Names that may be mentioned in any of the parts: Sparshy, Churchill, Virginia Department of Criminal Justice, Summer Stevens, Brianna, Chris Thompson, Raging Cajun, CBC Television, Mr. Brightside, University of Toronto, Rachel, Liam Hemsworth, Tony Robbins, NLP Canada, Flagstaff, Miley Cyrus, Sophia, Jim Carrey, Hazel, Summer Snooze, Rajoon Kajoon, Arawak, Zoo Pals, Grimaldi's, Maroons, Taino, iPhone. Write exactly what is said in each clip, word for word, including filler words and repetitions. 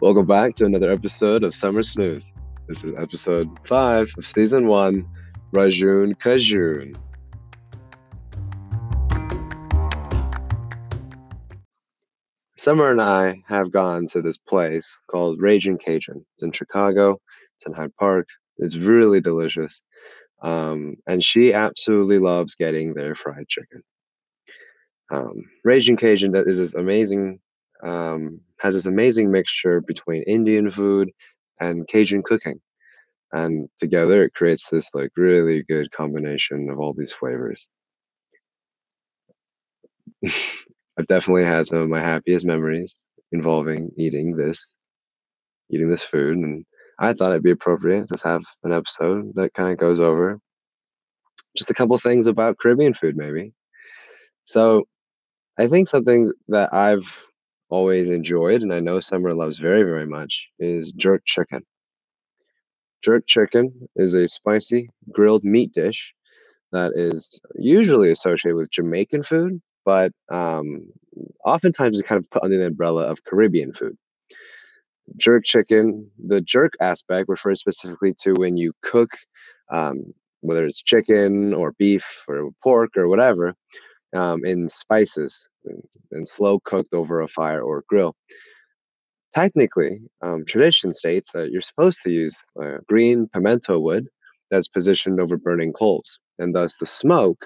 Welcome back to another episode of Summer Snooze. This is episode five of season one, Rajoon Kajoon. Summer and I have gone to this place called Raging Cajun. It's in Chicago. It's in Hyde Park. It's really delicious. Um, and she absolutely loves getting their fried chicken. Um, Raging Cajun that is this amazing, um, has this amazing mixture between Indian food and Cajun cooking. And together it creates this like really good combination of all these flavors. I've definitely had some of my happiest memories involving eating this, eating this food. And I thought it'd be appropriate to have an episode that kind of goes over just a couple things about Caribbean food, maybe. So I think something that I've always enjoyed, and I know Summer loves very, very much, is jerk chicken. Jerk chicken is a spicy grilled meat dish that is usually associated with Jamaican food, but um, oftentimes it's kind of put under the umbrella of Caribbean food. Jerk chicken, the jerk aspect refers specifically to when you cook, um, whether it's chicken or beef or pork or whatever, um, in spices and, and slow cooked over a fire or grill. Technically, um, tradition states that you're supposed to use uh, green pimento wood that's positioned over burning coals, and thus the smoke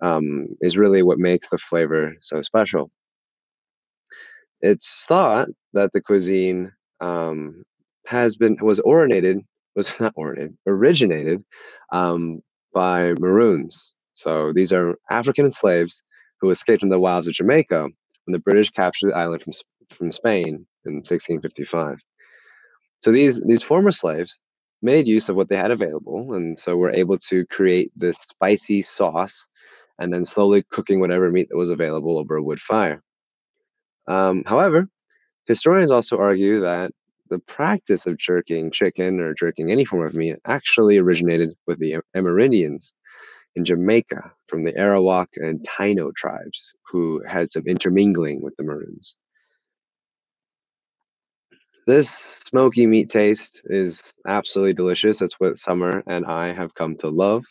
um, is really what makes the flavor so special. It's thought that the cuisine Um, has been was originated was not originated originated um, by Maroons. So these are African slaves who escaped from the wilds of Jamaica when the British captured the island from from Spain in sixteen fifty-five. So these these former slaves made use of what they had available, and so were able to create this spicy sauce, and then slowly cooking whatever meat that was available over a wood fire. Um, however, historians also argue that the practice of jerking chicken or jerking any form of meat actually originated with the Amerindians in Jamaica from the Arawak and Taino tribes, who had some intermingling with the Maroons. This smoky meat taste is absolutely delicious. That's what Summer and I have come to love.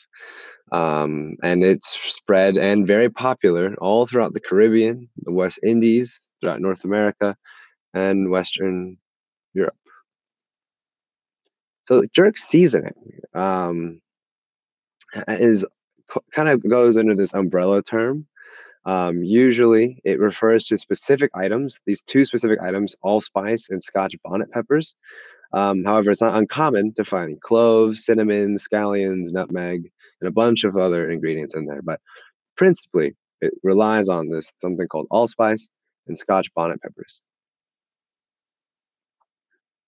Um, and it's spread and very popular all throughout the Caribbean, the West Indies, throughout North America, and Western Europe. So jerk seasoning um, is kind of goes under this umbrella term. Um, usually it refers to specific items, these two specific items, allspice and Scotch bonnet peppers. Um, however, it's not uncommon to find cloves, cinnamon, scallions, nutmeg, and a bunch of other ingredients in there. But principally, it relies on this something called allspice and Scotch bonnet peppers.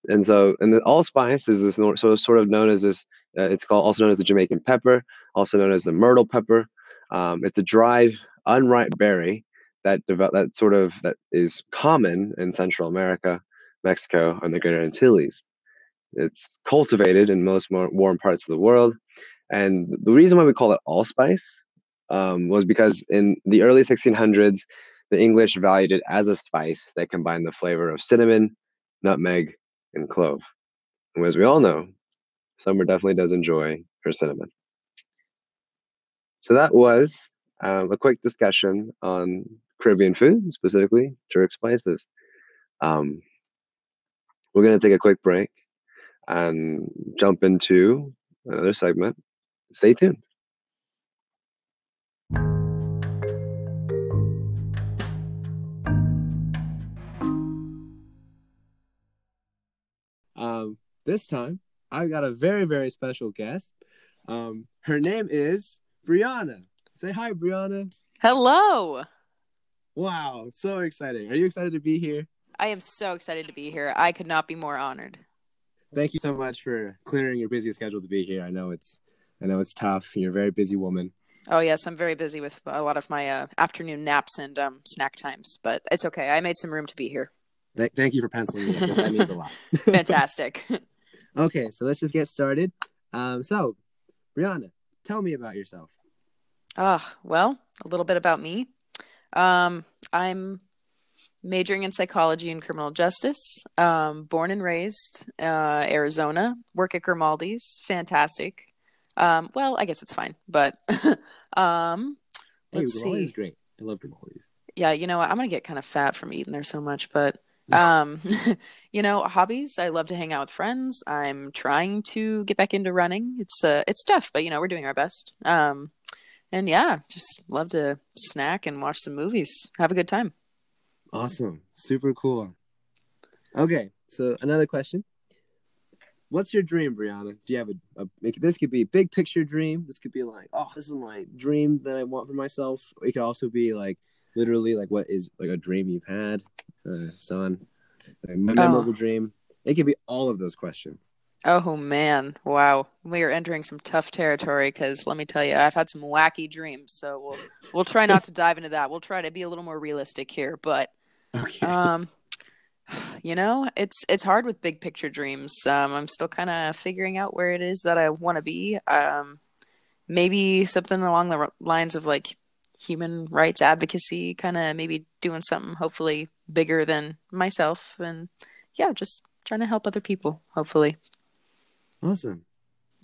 And so, and the allspice is this so sort of known as this. Uh, it's called also known as the Jamaican pepper, also known as the myrtle pepper. Um, it's a dried, unripe berry that develop that sort of that is common in Central America, Mexico, and the Greater Antilles. It's cultivated in most more warm parts of the world, and the reason why we call it allspice um, was because in the early sixteen hundreds, the English valued it as a spice that combined the flavor of cinnamon, nutmeg, and clove. And as we all know, Summer definitely does enjoy her cinnamon. So that was um, a quick discussion on Caribbean food, specifically jerk spices. Um, we're going to take a quick break and jump into another segment. Stay tuned. Um, this time, I've got a very, very special guest. Um, her name is Brianna. Say hi, Brianna. Hello. Wow, so exciting. Are you excited to be here? I am so excited to be here. I could not be more honored. Thank you so much for clearing your busy schedule to be here. I know it's, I know it's tough. You're a very busy woman. Oh, yes. I'm very busy with a lot of my uh, afternoon naps and um, snack times, but it's okay. I made some room to be here. Th- thank you for penciling me in. That means a lot. Fantastic. Okay, so let's just get started. Um, so, Brianna, tell me about yourself. Ah, uh, well, a little bit about me. Um, I'm majoring in psychology and criminal justice, um, born and raised, uh, Arizona, work at Grimaldi's. Fantastic. Um, well, I guess it's fine, but, um, hey, let's Grimaldi's see. Great. I love Grimaldi's. Yeah. You know what? I'm going to get kind of fat from eating there so much, but, um, you know, hobbies. I love to hang out with friends. I'm trying to get back into running. It's, uh, it's tough, but you know, we're doing our best. Um, and yeah, just love to snack and watch some movies. Have a good time. Awesome. Super cool. Okay. So another question. What's your dream, Brianna? Do you have a, a – this could be a big picture dream. This could be like, oh, this is my dream that I want for myself. It could also be like literally like what is like a dream you've had, uh, so on, a memorable oh. dream. It could be all of those questions. Oh, man. Wow. We are entering some tough territory because let me tell you, I've had some wacky dreams. So we'll we'll try not to dive into that. We'll try to be a little more realistic here. But okay. – um. You know, it's it's hard with big picture dreams. Um, I'm still kind of figuring out where it is that I want to be. Um, maybe something along the r- lines of like human rights advocacy, kind of maybe doing something hopefully bigger than myself. And yeah, just trying to help other people, hopefully. Awesome.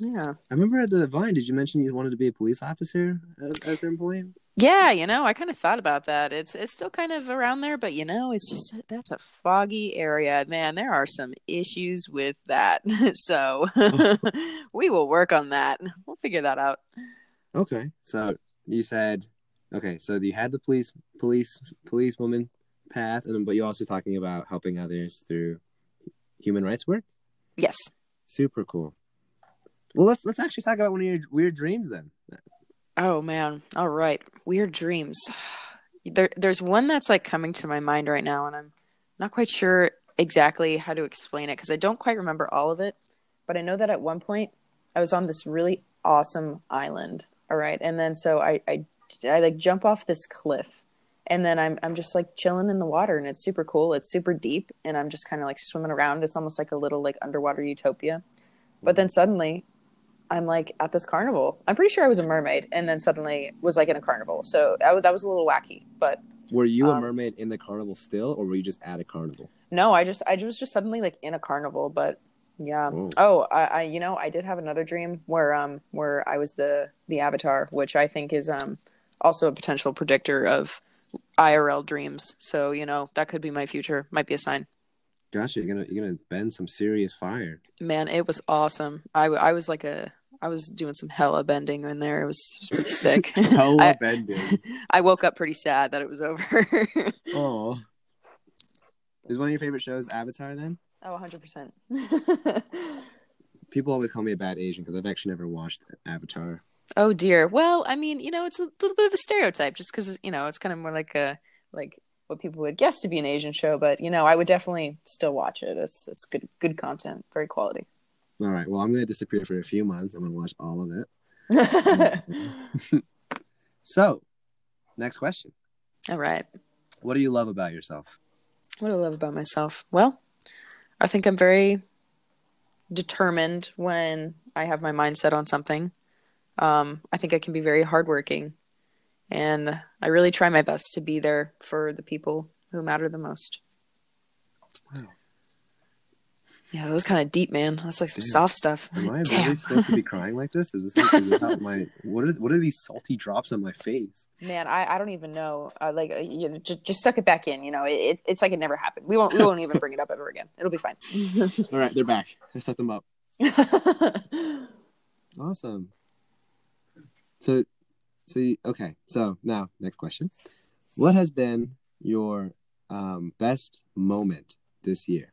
Yeah. I remember at the Vine, did you mention you wanted to be a police officer at a certain point? Yeah, you know, I kind of thought about that. It's it's still kind of around there, but you know, it's just that's a foggy area, man. There are some issues with that, so we will work on that. We'll figure that out. Okay, so you said, okay, so you had the police, police, policewoman path, and but you're also talking about helping others through human rights work. Yes. Super cool. Well, let's let's actually talk about one of your weird dreams then. Oh, man. All right. Weird dreams. There, there's one that's like coming to my mind right now, and I'm not quite sure exactly how to explain it because I don't quite remember all of it. But I know that at one point I was on this really awesome island. All right. And then so I, I, I like jump off this cliff, and then I'm, I'm just like chilling in the water, and it's super cool. It's super deep. And I'm just kind of like swimming around. It's almost like a little like underwater utopia. But then suddenly I'm like at this carnival. I'm pretty sure I was a mermaid and then suddenly was like in a carnival. So that was, that was a little wacky, but. Were you um, a mermaid in the carnival still, or were you just at a carnival? No, I just, I was just suddenly like in a carnival, but yeah. Whoa. Oh, I, I, you know, I did have another dream where, um, where I was the, the avatar, which I think is, um, also a potential predictor of I R L dreams. So, you know, that could be my future. Might be a sign. Gosh, you're gonna you're gonna bend some serious fire, man. It was awesome. I, I was like a I was doing some hella bending in there. It was, it was pretty sick. Hella I, bending. I woke up pretty sad that it was over. Oh, is one of your favorite shows Avatar then? Oh, one hundred percent. People always call me a bad Asian because I've actually never watched Avatar. Oh dear. Well, I mean, you know, it's a little bit of a stereotype just because you know it's kind of more like a like. what people would guess to be an Asian show, but you know, I would definitely still watch it. It's it's good good content, very quality. All right. Well, I'm gonna disappear for a few months. I'm gonna watch all of it. So, next question. All right. What do you love about yourself? What do I love about myself? Well, I think I'm very determined when I have my mindset on something. Um, I think I can be very hardworking. And I really try my best to be there for the people who matter the most. Wow. Yeah, that was kind of deep, man. That's like some Damn. soft stuff. Am I Damn. really supposed to be crying like this? Is this, is this not my, what are, what are these salty drops on my face? Man, I, I don't even know. Uh, like, uh, you know, just, just suck it back in. You know, it, it's like it never happened. We won't, we won't even bring it up ever again. It'll be fine. All right, they're back. I set them up. Awesome. So. So, you, okay. So now next question. What has been your um, best moment this year?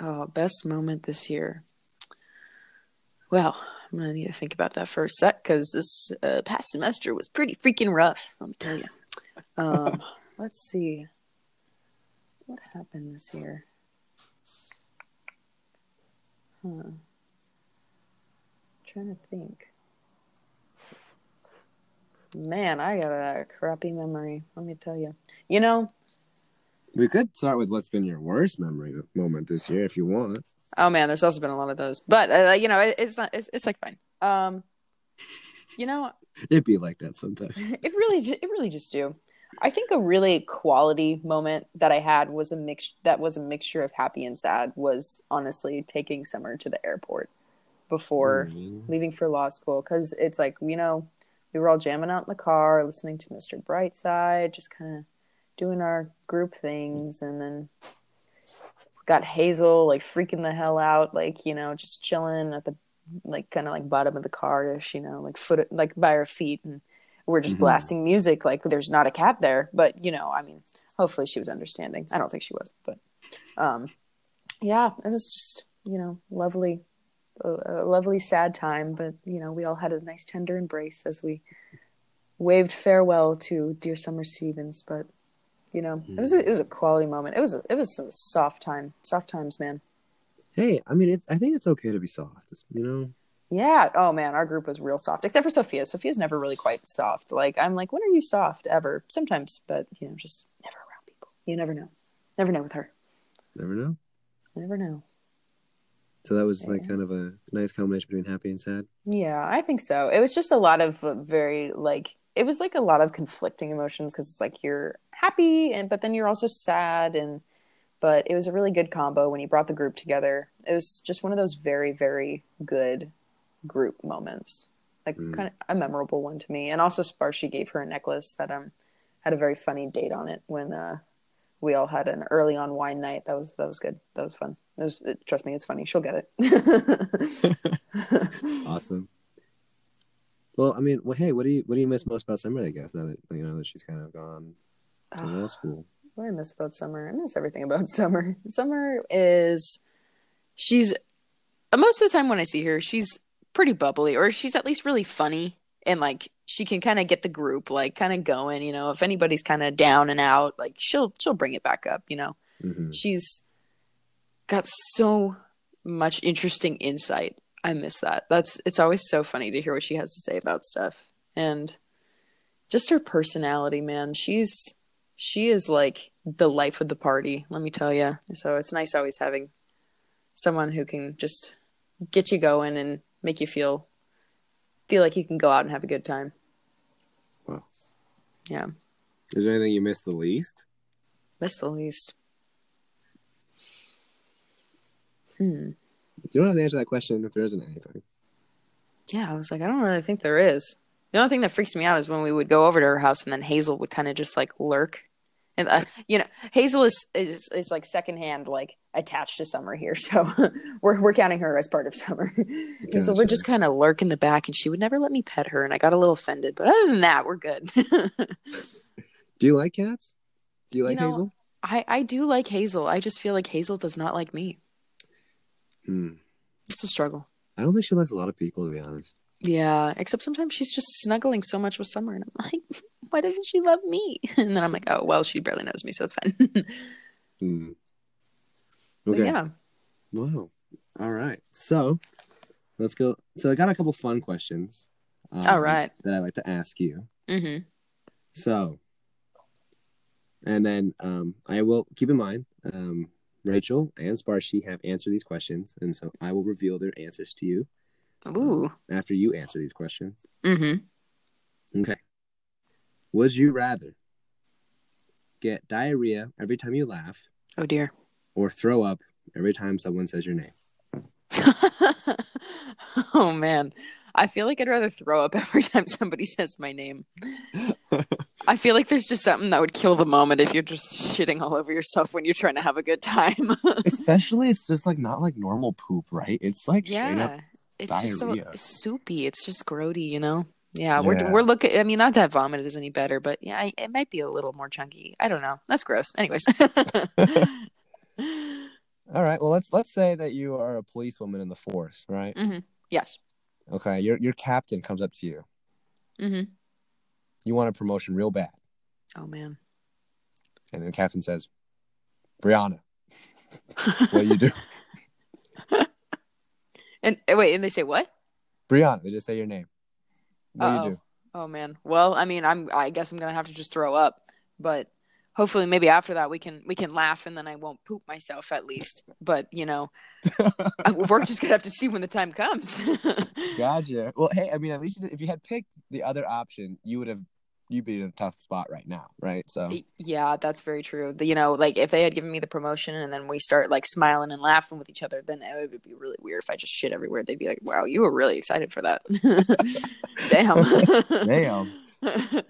Oh, best moment this year. Well, I'm going to need to think about that for a sec because this uh, past semester was pretty freaking rough. Let me tell you. Um, let's see. What happened this year? Huh. I'm trying to think. Man, I got a crappy memory. Let me tell you. You know, we could start with what's been your worst memory moment this year, if you want. Oh man, there's also been a lot of those, but uh, you know, it, it's not. It's, it's like fine. Um, you know, it'd be like that sometimes. It really, it really just do. I think a really quality moment that I had was a mix that was a mixture of happy and sad was honestly taking Summer to the airport before mm-hmm. leaving for law school, because it's like, you know, we were all jamming out in the car, listening to Mister Brightside, just kind of doing our group things, and then got Hazel like freaking the hell out, like, you know, just chilling at the like kind of like bottom of the car-ish, you know, like foot like by her feet, and we're just mm-hmm. blasting music like there's not a cat there. But, you know, I mean, hopefully she was understanding. I don't think she was, but um, yeah, it was just, you know, lovely, a, a lovely sad time. But, you know, we all had a nice tender embrace as we waved farewell to dear Summer Stevens. But, you know, mm-hmm. it was a, it was a quality moment. It was a, it was some soft time, soft times, man. Hey, I mean, it's, I think it's okay to be soft, you know? Yeah. Oh, man. Our group was real soft, except for Sophia. Sophia's never really quite soft. Like, I'm like, when are you soft ever? Sometimes, but, you know, just never around people. You never know. Never know with her. Never know? Never know. So that was, yeah. like, kind of a nice combination between happy and sad? Yeah, I think so. It was just a lot of very, like, it was, like, a lot of conflicting emotions, because it's, like, you're happy, and but then you're also sad, and but it was a really good combo when he brought the group together. It was just one of those very, very good group moments, like mm. kind of a memorable one to me. And also Sparshy gave her a necklace that um had a very funny date on it when uh we all had an early on wine night. That was that was good. That was fun. It was, it, trust me, it's funny. She'll get it. Awesome. Well, I mean, well, hey, what do you what do you miss most about Summer? I guess now that you know that she's kind of gone to uh, law school. What do I miss about Summer? I miss everything about Summer. Summer is she's most of the time when I see her, she's pretty bubbly, or she's at least really funny, and like she can kind of get the group like kind of going, you know, if anybody's kind of down and out, like she'll she'll bring it back up, you know. Mm-hmm. She's got so much interesting insight. I miss that. That's it's always so funny to hear what she has to say about stuff, and just her personality, man. She's she is like the life of the party, let me tell you. So it's nice always having someone who can just get you going and make you feel feel like you can go out and have a good time. Wow. Yeah. Is there anything you miss the least? Miss the least. Hmm. You don't have to answer that question if there isn't anything. Yeah, I was like, I don't really think there is. The only thing that freaks me out is when we would go over to her house and then Hazel would kind of just like lurk. And uh, you know, Hazel is, is is like secondhand, like attached to Summer here, so we're we're counting her as part of Summer. Gotcha. And so we're just kind of lurk in the back, and she would never let me pet her, and I got a little offended. But other than that, we're good. Do you like cats? Do you like you know, Hazel? I I do like Hazel. I just feel like Hazel does not like me. Hmm. It's a struggle. I don't think she likes a lot of people, to be honest. Yeah, except sometimes she's just snuggling so much with Summer, and I'm like, why doesn't she love me? And then I'm like, oh, well, she barely knows me, so it's fine. mm. Okay. But yeah. Wow. All right. So let's go. So I got a couple fun questions. Um, All right. That I like to ask you. Mm-hmm. So, and then um, I will keep in mind, um, Rachel and Sparshy have answered these questions, and so I will reveal their answers to you. Ooh. After you answer these questions. Mm-hmm. Okay. Would you rather get diarrhea every time you laugh? Oh, dear. Or throw up every time someone says your name? Oh, man. I feel like I'd rather throw up every time somebody says my name. I feel like there's just something that would kill the moment if you're just shitting all over yourself when you're trying to have a good time. Especially, it's just like not like normal poop, right? It's like yeah. straight up. It's diarrhea. Just so soupy. It's just grody, you know? Yeah, we're yeah. we're looking. I mean, not that vomit is any better, but yeah, it might be a little more chunky. I don't know. That's gross. Anyways. All right. Well, let's let's say that you are a policewoman in the force, right? Mm-hmm. Yes. Okay. Your your captain comes up to you. Mm-hmm. You want a promotion real bad. Oh, man. And then the captain says, Brianna, what do you do? And wait, and they say what? Brianna, they just say your name. What Uh-oh. do you do? Oh man. Well, I mean, I'm. I guess I'm gonna have to just throw up. But hopefully, maybe after that, we can we can laugh, and then I won't poop myself at least. But you know, we're just gonna have to see when the time comes. Gotcha. Well, hey, I mean, at least if you had picked the other option, you would have you'd be in a tough spot right now, right? So yeah, that's very true. You know, like if they had given me the promotion and then we start like smiling and laughing with each other, then it would be really weird if I just shit everywhere. They'd be like, wow, you were really excited for that. Damn. Damn.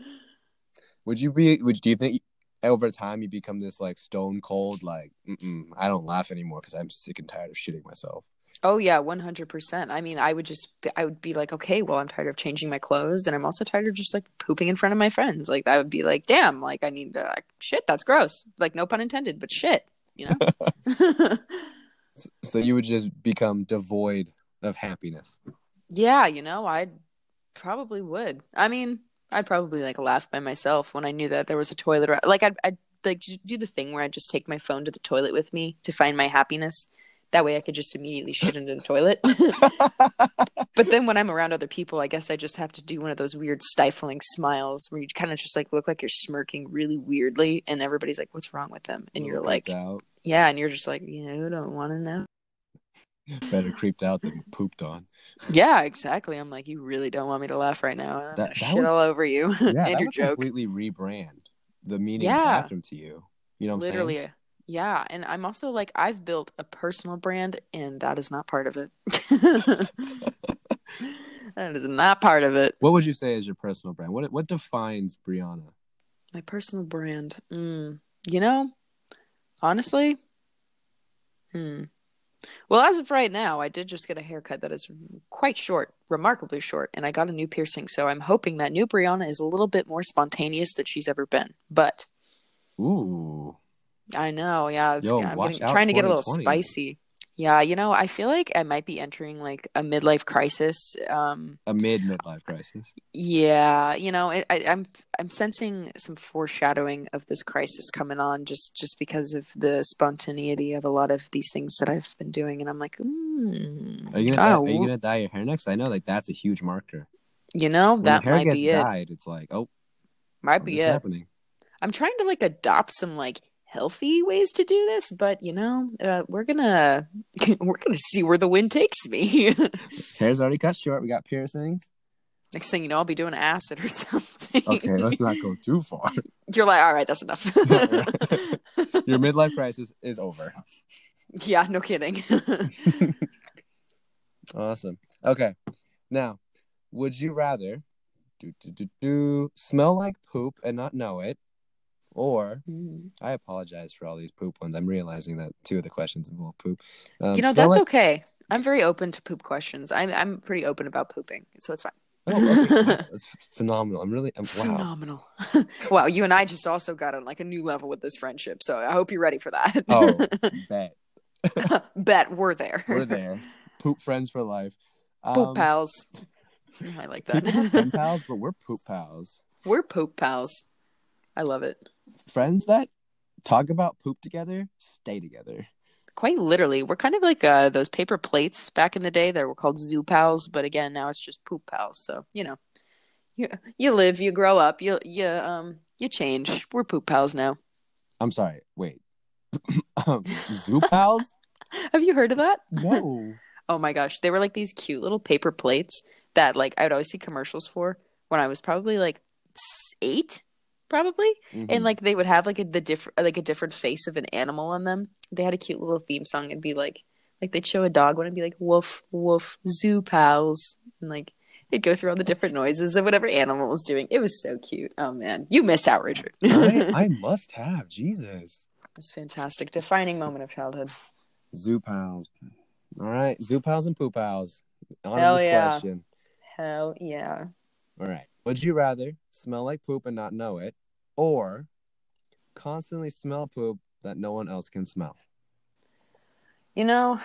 Would you be, would do you think over time you become this like stone cold, like, mm-mm, I don't laugh anymore because I'm sick and tired of shitting myself? Oh yeah, one hundred percent. I mean, I would just, I would be like, okay, well, I'm tired of changing my clothes, and I'm also tired of just like pooping in front of my friends. Like, I would be like, damn, like I need to, like, shit, that's gross. Like, no pun intended, but shit, you know? So you would just become devoid of happiness. Yeah, you know, I probably would. I mean, I'd probably like laugh by myself when I knew that there was a toilet. Or, like, I'd, I'd like do the thing where I just take my phone to the toilet with me to find my happiness. That way I could just immediately shit into the toilet. But then when I'm around other people, I guess I just have to do one of those weird stifling smiles where you kind of just like look like you're smirking really weirdly and everybody's like, what's wrong with them? And you're like, out. Yeah. And you're just like, you don't want to know. Better creeped out than pooped on. Yeah, exactly. I'm like, you really don't want me to laugh right now. I'm that, that shit would, all over you. Yeah, and that your would joke. Completely rebrand the meaning yeah. of the bathroom to you. You know what I'm Literally, saying? Literally. Yeah, and I'm also like, I've built a personal brand, and that is not part of it. That is not part of it. What would you say is your personal brand? What what defines Brianna? My personal brand? Mm, you know, honestly, hmm. Well, as of right now, I did just get a haircut that is quite short, remarkably short, and I got a new piercing, so I'm hoping that new Brianna is a little bit more spontaneous than she's ever been, but... Ooh... I know, yeah. It's, Yo, I'm getting, trying to get a little spicy. Yeah, you know, I feel like I might be entering like a midlife crisis. Um, a mid midlife crisis. Yeah, you know, it, I, I'm I'm sensing some foreshadowing of this crisis coming on, just just because of the spontaneity of a lot of these things that I've been doing, and I'm like, mm, are you gonna oh, dye, are you gonna dye your hair next? I know, like that's a huge marker. You know, when that hair might gets be dyed, it. It's like, oh, might be it. Happening? I'm trying to like adopt some like. Healthy ways to do this, but you know, uh, we're gonna we're gonna see where the wind takes me. Hair's already cut short. We got piercings. Next thing you know, I'll be doing acid or something. Okay, let's not go too far. You're like, all right, that's enough. Your midlife crisis is over. Yeah, no kidding. Awesome. Okay, now, would you rather do do do do smell like poop and not know it? Or, I apologize for all these poop ones. I'm realizing that two of the questions involve poop. Um, you know, that's like... okay. I'm very open to poop questions. I'm I'm pretty open about pooping, so it's fine. Oh, okay. Wow. That's phenomenal. I'm really, I'm, wow. Phenomenal. Wow, you and I just also got on like a new level with this friendship, so I hope you're ready for that. Oh, bet. Bet, we're there. We're there. Poop friends for life. Um, poop pals. I like that. People are pen pals, but we're poop pals. We're poop pals. I love it. Friends that talk about poop together, stay together. Quite literally. We're kind of like uh, those paper plates back in the day that were called Zoo Pals, but again, now it's just Poop Pals. So, you know, you you live, you grow up, you you um you change. We're Poop Pals now. I'm sorry. Wait. um, Zoo Pals? Have you heard of that? No. Oh my gosh. They were like these cute little paper plates that like I would always see commercials for when I was probably like eight. Probably. Mm-hmm. And like they would have like a the different like a different face of an animal on them. They had a cute little theme song. It'd be like like they'd show a dog one and be like woof woof Zoo Pals, and like they'd go through all the different noises of whatever animal was doing. It was so cute. Oh man, you missed out, Richard. I, I must have. Jesus, it was fantastic. Defining moment of childhood. Zoo Pals. All right, Zoo Pals and Poop Pals. On Hell this yeah. Question. Hell yeah. All right. Would you rather smell like poop and not know it, or constantly smell poop that no one else can smell? You know,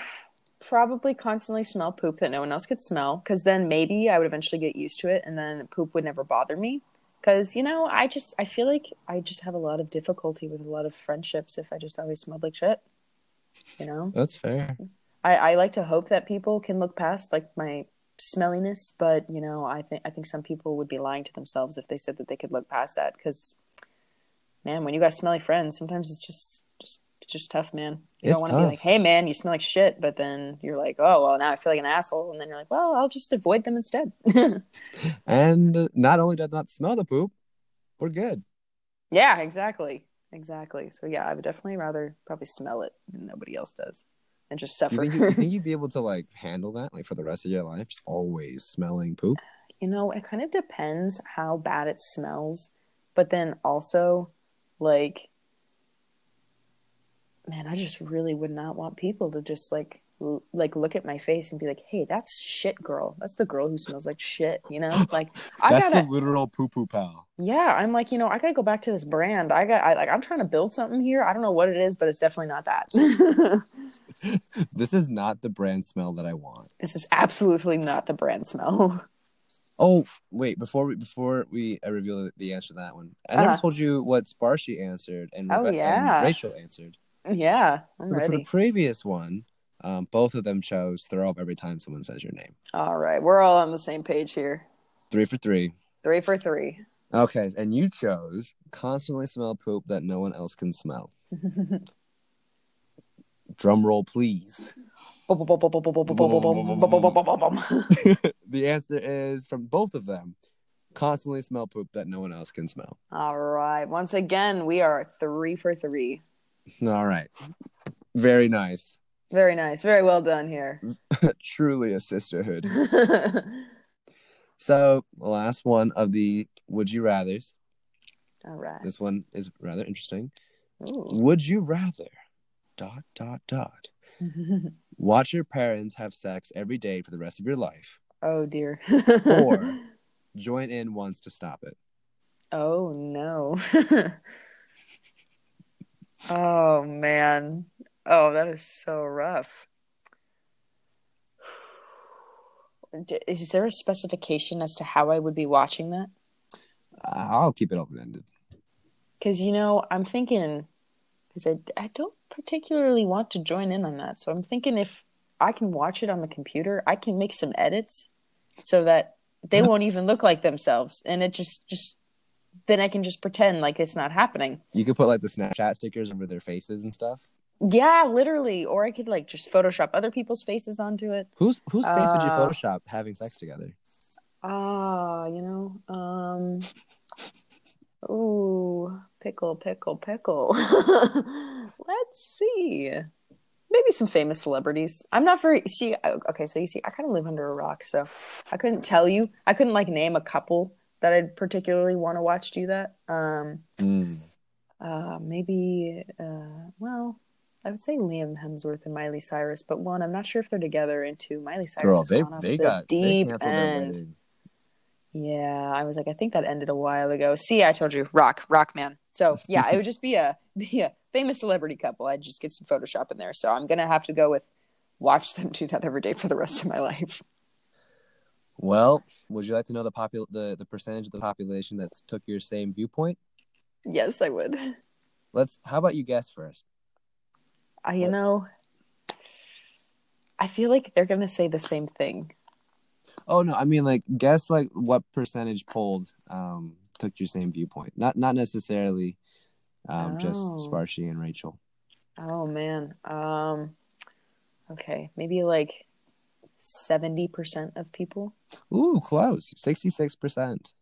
probably constantly smell poop that no one else could smell, because then maybe I would eventually get used to it, and then poop would never bother me. Because, you know, I just, I feel like I just have a lot of difficulty with a lot of friendships if I just always smelled like shit, you know? That's fair. I, I like to hope that people can look past, like, my... smelliness, but you know, I think I think some people would be lying to themselves if they said that they could look past that, because man, when you got smelly friends, sometimes it's just just just tough, man. You it's don't want to be like, hey man, you smell like shit, but then you're like, oh well, now I feel like an asshole, and then you're like, well, I'll just avoid them instead. And not only does not smell the poop, we're good. Yeah, exactly. Exactly. So yeah, I would definitely rather probably smell it than nobody else does and just suffer. You think, you, you think you'd be able to like handle that like for the rest of your life, just always smelling poop? You know, it kind of depends how bad it smells, but then also like, man, I just really would not want people to just like l- like look at my face and be like, hey, that's shit girl. That's the girl who smells like shit, you know? Like I that's gotta, the literal poo-poo pal. Yeah, I'm like, you know, I gotta go back to this brand. I got I like I'm trying to build something here. I don't know what it is, but it's definitely not that. This is not the brand smell that I want. This is absolutely not the brand smell. Oh, wait, before we before we I reveal the answer to that one. I uh-huh. never told you what Sparshy answered and, oh, Re- yeah. and Rachel answered. Yeah, I'm for, ready. For the previous one, um, both of them chose throw up every time someone says your name. All right, we're all on the same page here. Three for three. Three for three. Okay, and you chose constantly smell poop that no one else can smell. Drum roll, please. The answer is from both of them. Constantly smell poop that no one else can smell. All right, once again, we are three for three. All right. Very nice. Very nice. Very well done here. Truly a sisterhood. So, last one of the Would You Rathers. All right. This one is rather interesting. Ooh. Would you rather dot, dot, dot watch your parents have sex every day for the rest of your life? Oh, dear. Or join in once to stop it? Oh, no. Oh, man. Oh, that is so rough. Is there a specification as to how I would be watching that? I'll keep it open-ended. Because, you know, I'm thinking, because I, I don't particularly want to join in on that. So I'm thinking if I can watch it on the computer, I can make some edits so that they won't even look like themselves. And it just just... then I can just pretend like it's not happening. You could put like the Snapchat stickers over their faces and stuff. Yeah, literally. Or I could like just Photoshop other people's faces onto it. Whose whose face uh, would you Photoshop having sex together? Ah, uh, you know, um, ooh, pickle, pickle, pickle. Let's see. Maybe some famous celebrities. I'm not very, see, okay, so you see, I kind of live under a rock, so I couldn't tell you. I couldn't like name a couple that I'd particularly want to watch do that. Um, mm. uh, maybe, uh, well, I would say Liam Hemsworth and Miley Cyrus, but one, I'm not sure if they're together, and two, Miley Cyrus Girl, they, they the got deep they end. Yeah, I was like, I think that ended a while ago. See, I told you, rock, rock man. So yeah, it would just be a, be a famous celebrity couple. I'd just get some Photoshop in there. So I'm going to have to go with watch them do that every day for the rest of my life. Well, would you like to know the popul- the, the percentage of the population that took your same viewpoint? Yes, I would. Let's. How about you guess first? Uh, you what? know, I feel like they're going to say the same thing. Oh, no. I mean, like, guess, like, what percentage polled um, took your same viewpoint? Not not necessarily um, oh. just Sparshy and Rachel. Oh, man. Um, okay. Maybe, like... seventy percent of people. Ooh, close. sixty-six percent.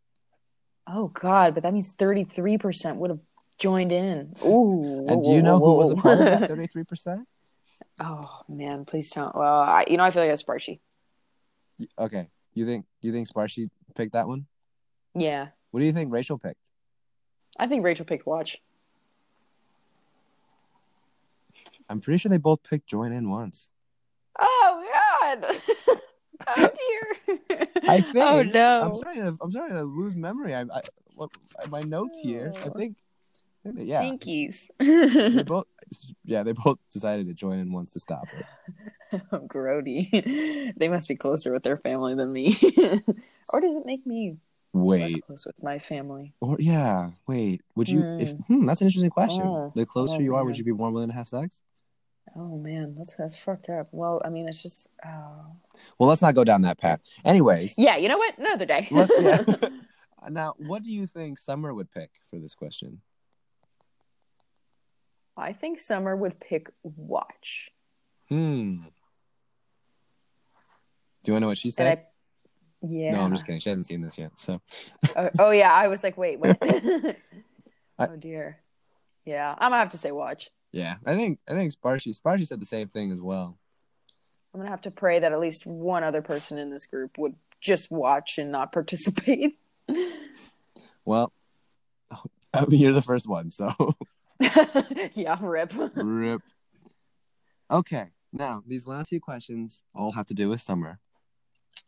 Oh, God. But that means thirty-three percent would have joined in. Ooh. And do you know who was a part of that thirty-three percent? Oh, man. Please don't. Well, I, you know, I feel like that's Sparshy. Okay. You think you think Sparshy picked that one? Yeah. What do you think Rachel picked? I think Rachel picked watch. I'm pretty sure they both picked join in once. Oh, yeah. Oh dear! I think. Oh no! I'm starting to. I'm starting to lose memory. I. I what, my notes oh. here. I think. Yeah. Jinkies. They both. Yeah, they both decided to join in once to stop it. Oh, grody! They must be closer with their family than me. Or does it make me wait less close with my family? Or yeah, wait. Would you? Mm. If hmm, that's an interesting question. Oh. The closer oh, you are, man. Would you be more willing to have sex? Oh, man, that's that's fucked up. Well, I mean, it's just... Oh. Well, let's not go down that path. Anyways. Yeah, you know what? Another day. Look, yeah. Now, what do you think Summer would pick for this question? I think Summer would pick watch. Hmm. Do you want to know what she said? Yeah. No, I'm just kidding. She hasn't seen this yet. So. oh, oh yeah, I was like, wait, what? Oh dear. Yeah, I'm gonna have to say watch. Yeah, I think I think Sparshy Sparshy said the same thing as well. I'm gonna have to pray that at least one other person in this group would just watch and not participate. Well, I mean, you're the first one, so. Yeah, rip. Rip. Okay, now these last few questions all have to do with summer.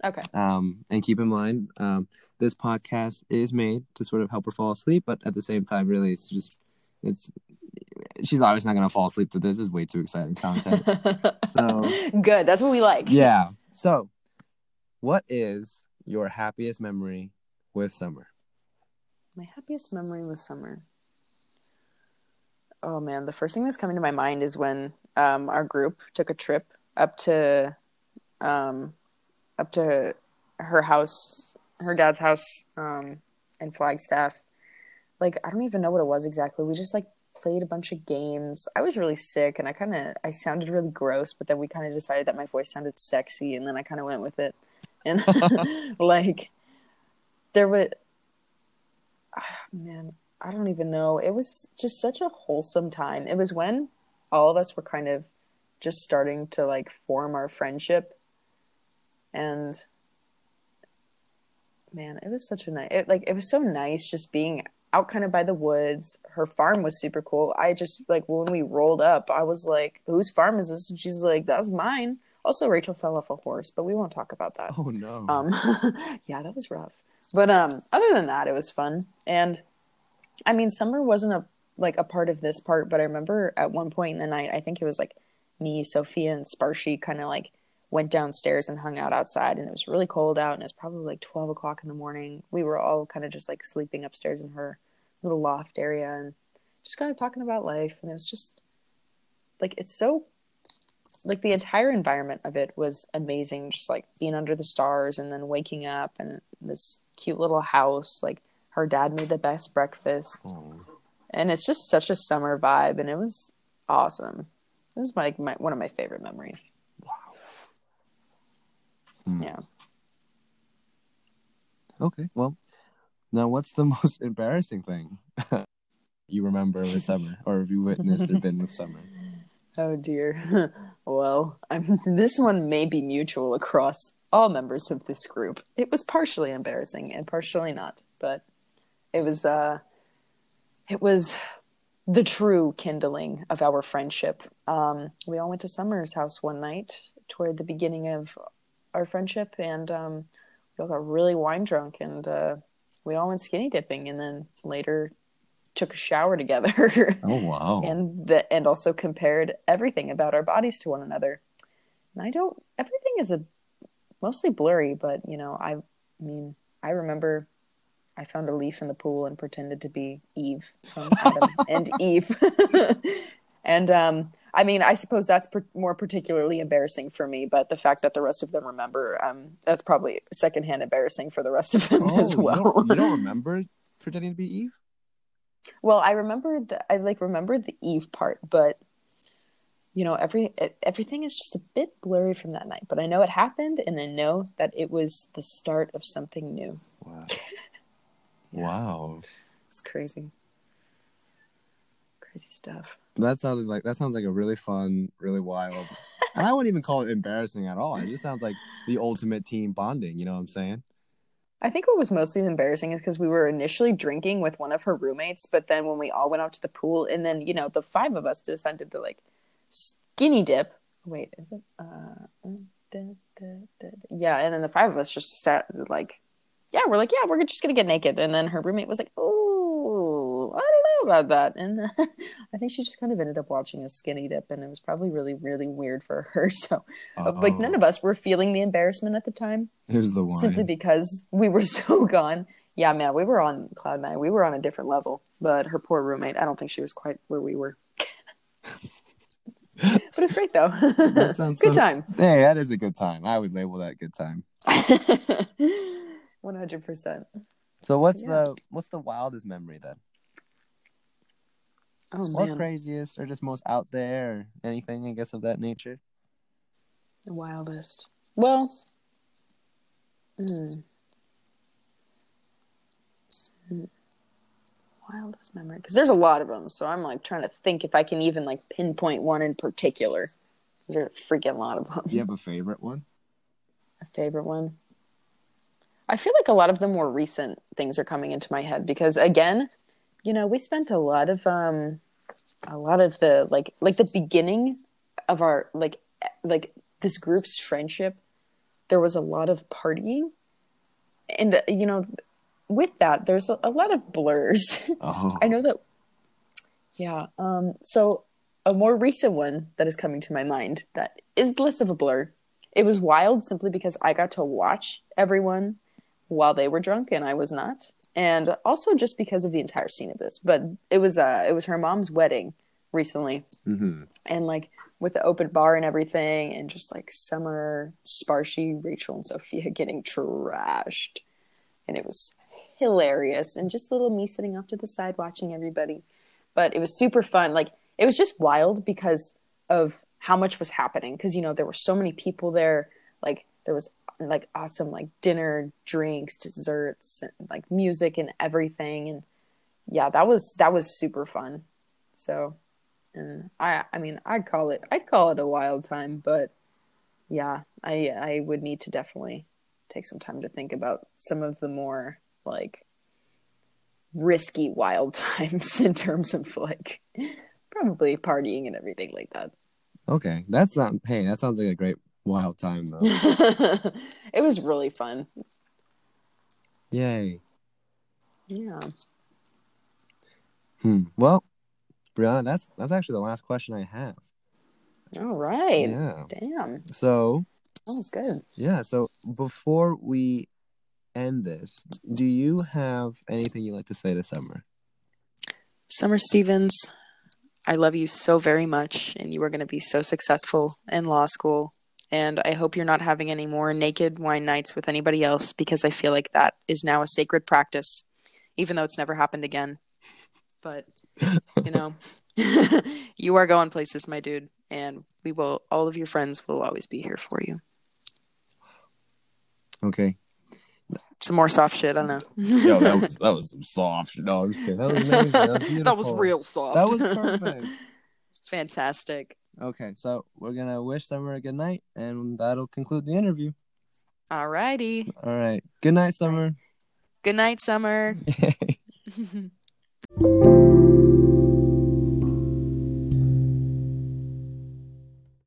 Okay. Um, and keep in mind, um, this podcast is made to sort of help her fall asleep, but at the same time, really, it's just it's. She's obviously not going to fall asleep to this. This is way too exciting content. So, good. That's what we like. Yeah. So, what is your happiest memory with summer? My happiest memory with summer. Oh, man. The first thing that's coming to my mind is when um, our group took a trip up to um, up to her house, her dad's house um, in Flagstaff. Like, I don't even know what it was exactly. We just, like, played a bunch of games. I was really sick and I kind of I sounded really gross, but then we kind of decided that my voice sounded sexy and then I kind of went with it. And like there would oh, man, I don't even know. It was just such a wholesome time. It was when all of us were kind of just starting to like form our friendship. And man, it was such a nice it, like it was so nice just being out kind of by the woods. Her farm was super cool. I just, like, when we rolled up, I was like, whose farm is this? And she's like, that's mine. Also, Rachel fell off a horse, but we won't talk about that. Oh, no. Um, yeah, that was rough. But um, other than that, it was fun. And, I mean, summer wasn't, a like, a part of this part, but I remember at one point in the night, I think it was, like, me, Sophia, and Sparshy kind of, like, went downstairs and hung out outside, and it was really cold out, and it was probably like twelve o'clock in the morning. We were all kind of just like sleeping upstairs in her little loft area and just kind of talking about life. And it was just like, it's so like the entire environment of it was amazing. Just like being under the stars and then waking up and this cute little house, like her dad made the best breakfast. Aww. And it's just such a summer vibe. And it was awesome. It was like my, one of my favorite memories. Hmm. Yeah. Okay, well, now what's the most embarrassing thing you remember with summer, or have you witnessed or been with summer? Oh dear. Well, I'm, this one may be mutual across all members of this group. It was partially embarrassing and partially not, but it was uh, it was the true kindling of our friendship. Um, we all went to Summer's house one night toward the beginning of our friendship, and um, we all got really wine drunk, and uh, we all went skinny dipping, and then later took a shower together. Oh wow! And the and also compared everything about our bodies to one another. And I don't. Everything is a mostly blurry, but you know, I mean, I remember I found a leaf in the pool and pretended to be Eve from Adam and Eve, and um. I mean, I suppose that's per- more particularly embarrassing for me, but the fact that the rest of them remember, um, that's probably secondhand embarrassing for the rest of them oh, as well. You don't, you don't remember pretending to be Eve? Well, I remembered, the, I like remembered the Eve part, but you know, every everything is just a bit blurry from that night. But I know it happened, and I know that it was the start of something new. Wow! Yeah. Wow! It's crazy. Crazy stuff. That sounded like that sounds like a really fun, really wild, and I wouldn't even call it embarrassing at all. It just sounds like the ultimate team bonding. You know what I'm saying? I think what was mostly embarrassing is because we were initially drinking with one of her roommates, but then when we all went out to the pool, and then you know the five of us decided to like skinny dip. Wait, is it? Uh, da, da, da, da. Yeah, and then the five of us just sat like, yeah, we're like, yeah, we're just gonna get naked, and then her roommate was like, oh, I don't know about that, and uh, I think she just kind of ended up watching a skinny dip, and it was probably really really weird for her, so Uh-oh. like none of us were feeling the embarrassment at the time. It was the wine, simply because we were so gone. Yeah, man, we were on cloud nine. We were on a different level, but her poor roommate, I don't think she was quite where we were. But it's great though. That sounds good. So... time. Hey, that is a good time. I would label that good time. one hundred percent. So what's yeah. the what's the wildest memory then? Oh, or man. Craziest, or just most out there, or anything, I guess, of that nature. The wildest. Well, Mm. Mm. Wildest memory, because there's a lot of them, so I'm like trying to think if I can even like pinpoint one in particular. There's a freaking lot of them. Do you have a favorite one? A favorite one? I feel like a lot of the more recent things are coming into my head because, again, you know, we spent a lot of um, a lot of the like like the beginning of our like like this group's friendship. There was a lot of partying, and uh, you know, with that, there's a, a lot of blurs. Oh. I know that. Yeah. Um. So. A more recent one that is coming to my mind that is less of a blur. It was wild simply because I got to watch everyone while they were drunk and I was not. And also just because of the entire scene of this. But it was uh, it was her mom's wedding recently. Mm-hmm. And like with the open bar and everything and just like Summer, Sparshy, Rachel, and Sophia getting trashed. And it was hilarious. And just little me sitting off to the side watching everybody. But it was super fun. Like, it was just wild because of how much was happening. Because, you know, there were so many people there. Like, there was, like, awesome, like, dinner, drinks, desserts, and, like, music and everything. And, yeah, that was that was super fun. So, and I I mean, I'd call it, I'd call it a wild time. But, yeah, I I would need to definitely take some time to think about some of the more, like, risky wild times in terms of, like... probably partying and everything like that. Okay, that's not. Hey, that sounds like a great wild time, though. It was really fun. Yay! Yeah. Hmm. Well, Brianna, that's that's actually the last question I have. All right. Yeah. Damn. So. That was good. Yeah. So before we end this, do you have anything you'd like to say to Summer? Summer Stevens. I love you so very much, and you are going to be so successful in law school. And I hope you're not having any more naked wine nights with anybody else, because I feel like that is now a sacred practice, even though it's never happened again. But, you know, you are going places, my dude, and we will, all of your friends will always be here for you. Okay. Some more soft shit, I don't know. Yo, that was, that was some soft shit. No, I'm just kidding. That was amazing. That was beautiful. That was real soft. That was perfect. Fantastic. Okay, so we're going to wish Summer a good night, and that'll conclude the interview. All righty. All right. Good night, Summer. Good night, Summer.